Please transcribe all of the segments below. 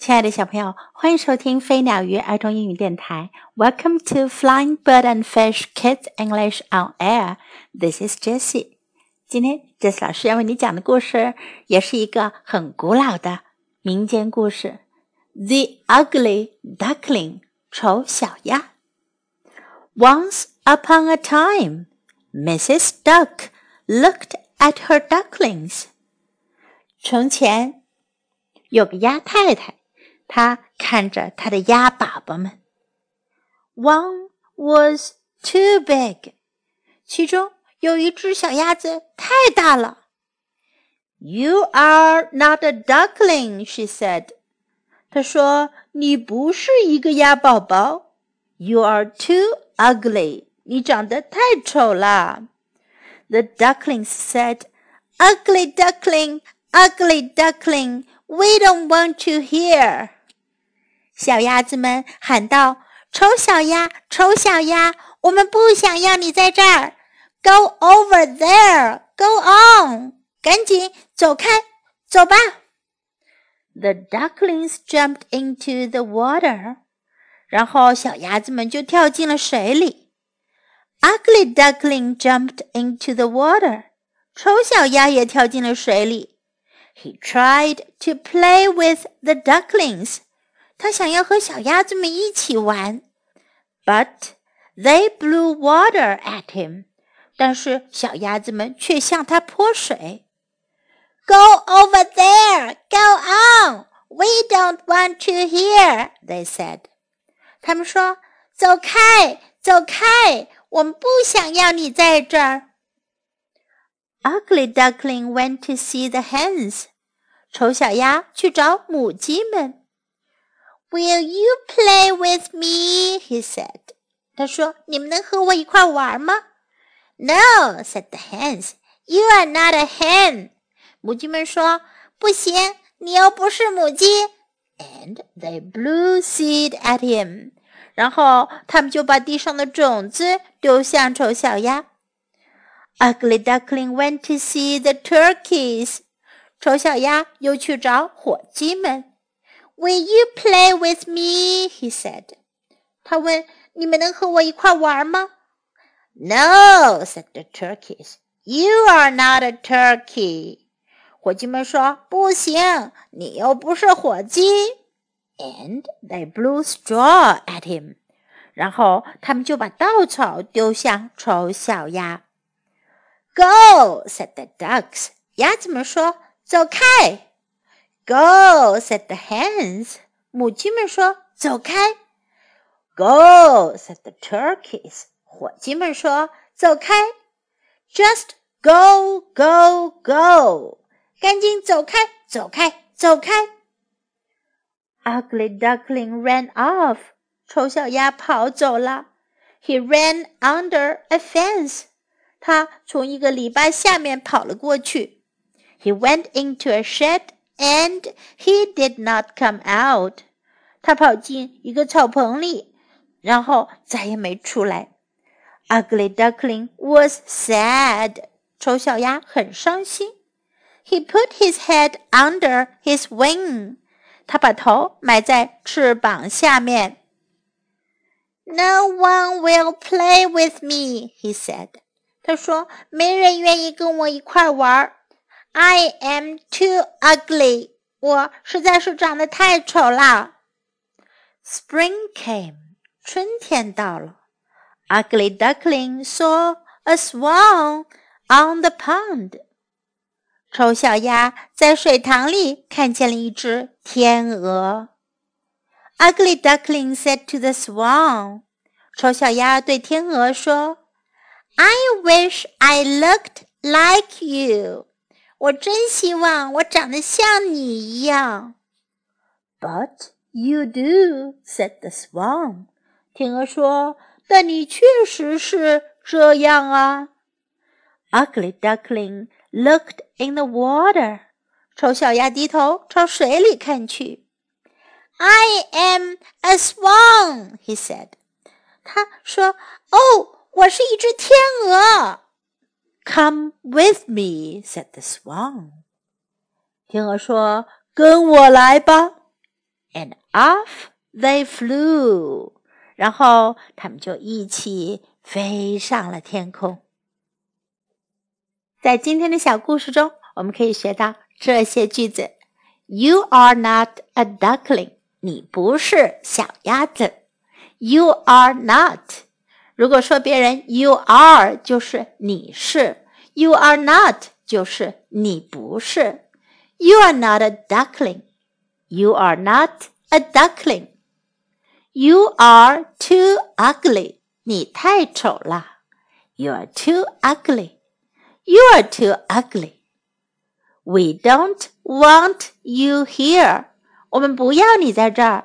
亲爱的小朋友，欢迎收听飞鸟鱼儿童英语电台。Welcome to Flying Bird and Fish Kids English on Air. This is Jessie. 今天 Jessie 老师要为你讲的故事也是一个很古老的民间故事。The Ugly Duckling, 丑小鸭。Once upon a time, Mrs. Duck looked at her ducklings. 从前有个鸭太太，他看着他的鸭宝宝们。One was too big. 其中有一只小鸭子太大了。You are not a duckling, she said. 她说，你不是一个鸭宝宝。You are too ugly. 你长得太丑了。The ducklings said, Ugly duckling, ugly duckling, we don't want you here. 小鸭子们喊道，丑小鸭，丑小鸭，我们不想要你在这儿。Go over there, go on. 赶紧走开，走吧。The ducklings jumped into the water. 然后小鸭子们就跳进了水里。Ugly duckling jumped into the water. 丑小鸭也跳进了水里。He tried to play with the ducklings. 他想要和小鸭子们一起玩。But they blew water at him. 但是小鸭子们却向他泼水。Go over there, go on. We don't want you here, they said. 他们说，走开，走开，我们不想要你在这儿。Ugly duckling went to see the hens. 丑小鸭去找母鸡们。Will you play with me? He said. 他说，你们能和我一块玩吗？No, said the hens. You are not a hen. 母鸡们说，不行，你又不是母鸡。And they blew seed at him. 然后他们就把地上的种子丢向丑小鸭。Ugly duckling went to see the turkeys. 丑小鸭又去找火鸡们。Will you play with me? He said. 他问，你们能和我一块玩吗？ No, said the turkeys. You are not a turkey. 火鸡们说，不行，你又不是火鸡。And they blew straw at him. 然后他们就把稻草丢向丑小鸭。Go, said the ducks. 鸭子们说，走开。Go, said the hens. 母鸡们说，走开。Go, said the turkeys. 火鸡们说，走开。Just go, go, go. 赶紧走开，走开，走开。Ugly duckling ran off. 丑小鸭跑走了。He ran under a fence.他从一个篱笆下面跑了过去。He went into a shed and he did not come out. 他跑进一个草棚里，然后再也没出来。Ugly duckling was sad. 丑小鸭很伤心。He put his head under his wing. 他把头埋在翅膀下面。No one will play with me, he said.他说，没人愿意跟我一块玩。I am too ugly. 我实在是长得太丑了。Spring came. 春天到了。Ugly duckling saw a swan on the pond. 丑小鸭在水塘里看见了一只天鹅。Ugly duckling said to the swan. 丑小鸭对天鹅说，I wish I looked like you. 我真希望我长得像你一样。But you do, said the swan. 天鹅说，但你确实是这样啊。Ugly duckling looked in the water. 丑小鸭低头朝水里看去。I am a swan, he said. 他说，哦，我是一只天鹅。Come with me, said the swan. 天鹅说，跟我来吧。and off they flew. 然后他们就一起飞上了天空。在今天的小故事中，我们可以学到这些句子。You are not a duckling. 你不是小鸭子。You are not. 如果说别人 you are 就是你是。You are not 就是你不是。You are not a duckling. You are not a duckling. You are too ugly. 你太丑了。You are too ugly. You are too ugly. We don't want you here. 我们不要你在这儿。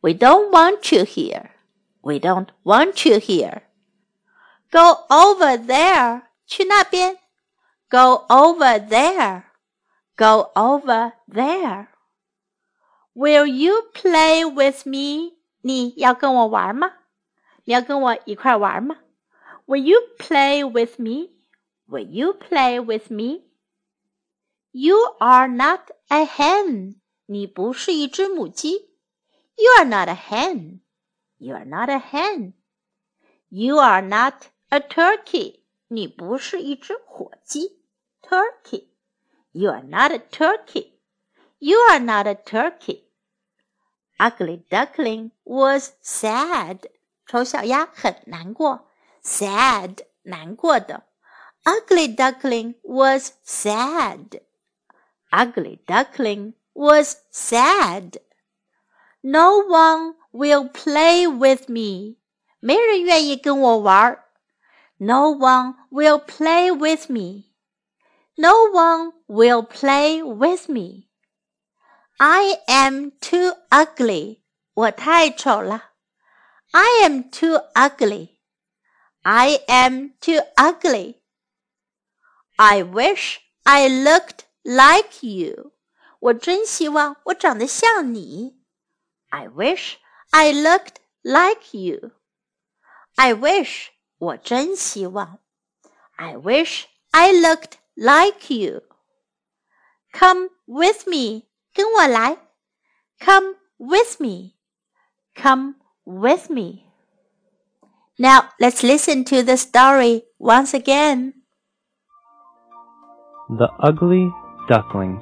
We don't want you here. We don't want you here. Go over there. 去那边。Go over there. Go over there. Will you play with me? 你要跟我玩吗？你要跟我一块玩吗？ Will you play with me? Will you play with me? You are not a hen. 你不是一只母鸡。You are not a hen. You are not a hen. You are not a turkey. 你不是一只火鸡。Turkey. You are not a turkey. You are not a turkey. Ugly duckling was sad. 丑小鸭很难过。Sad. 难过的。Ugly duckling was sad.Ugly duckling was sad. No one will play with me. 没人愿意跟我玩。No one will play with me. No one will play with me. I am too ugly. 我太丑了。I am too ugly. I am too ugly. I wish I looked.Like you. 我真希望我长得像你。I wish I looked like you. I wish. 我真希望。I wish I looked like you. Come with me. 跟我来。Come with me. Come with me. Now let's listen to the story once again. The Ugly Duckling.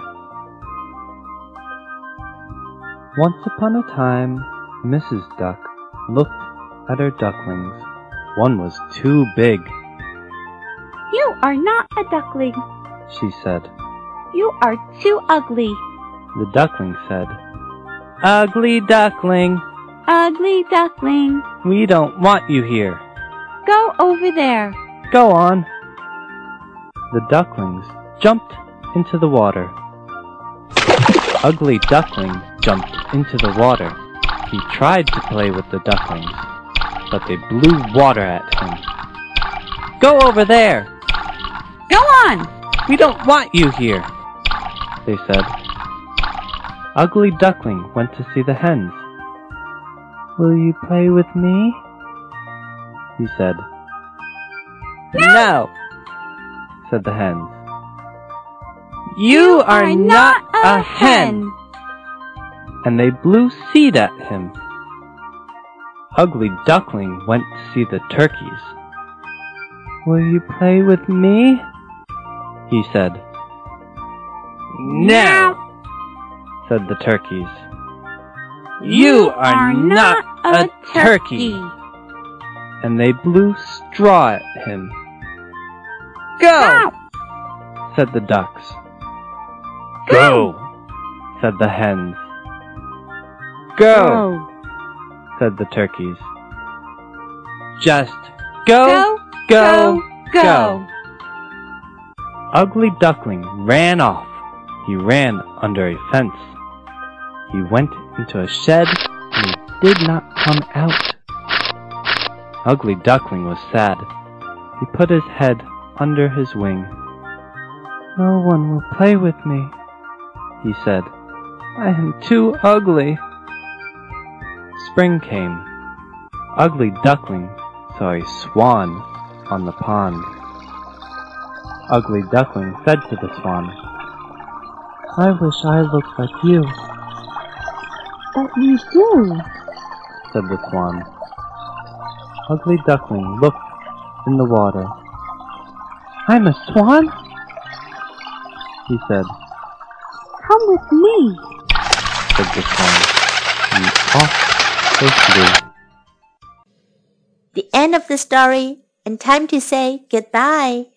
Once upon a time, Mrs. Duck looked at her ducklings. One was too big. You are not a duckling, she said. You are too ugly. The duckling said, Ugly duckling. Ugly duckling. We don't want you here. Go over there. Go on. The ducklings jumped into the water. Ugly Duckling jumped into the water. He tried to play with the ducklings, but they blew water at him. Go over there! Go on! We don't want you here, they said. Ugly Duckling went to see the hens. Will you play with me? He said. No! said the hens.You are not a hen! And they blew seed at him. Ugly Duckling went to see the turkeys. Will you play with me? He said. No! said the turkeys. You are not a turkey! And they blew straw at him. Go! said the ducks.Go, said the hens. Go, said the turkeys. Just go, go, go. Ugly Duckling ran off. He ran under a fence. He went into a shed and he did not come out. Ugly Duckling was sad. He put his head under his wing. No one will play with me.He said, I am too ugly. Spring came. Ugly Duckling saw a swan on the pond. Ugly Duckling said to the swan, I wish I looked like you. But you do, said the swan. Ugly Duckling looked in the water. I'm a swan, he said. Come with me, said the swan, and off they flew. The end of the story, and time to say goodbye.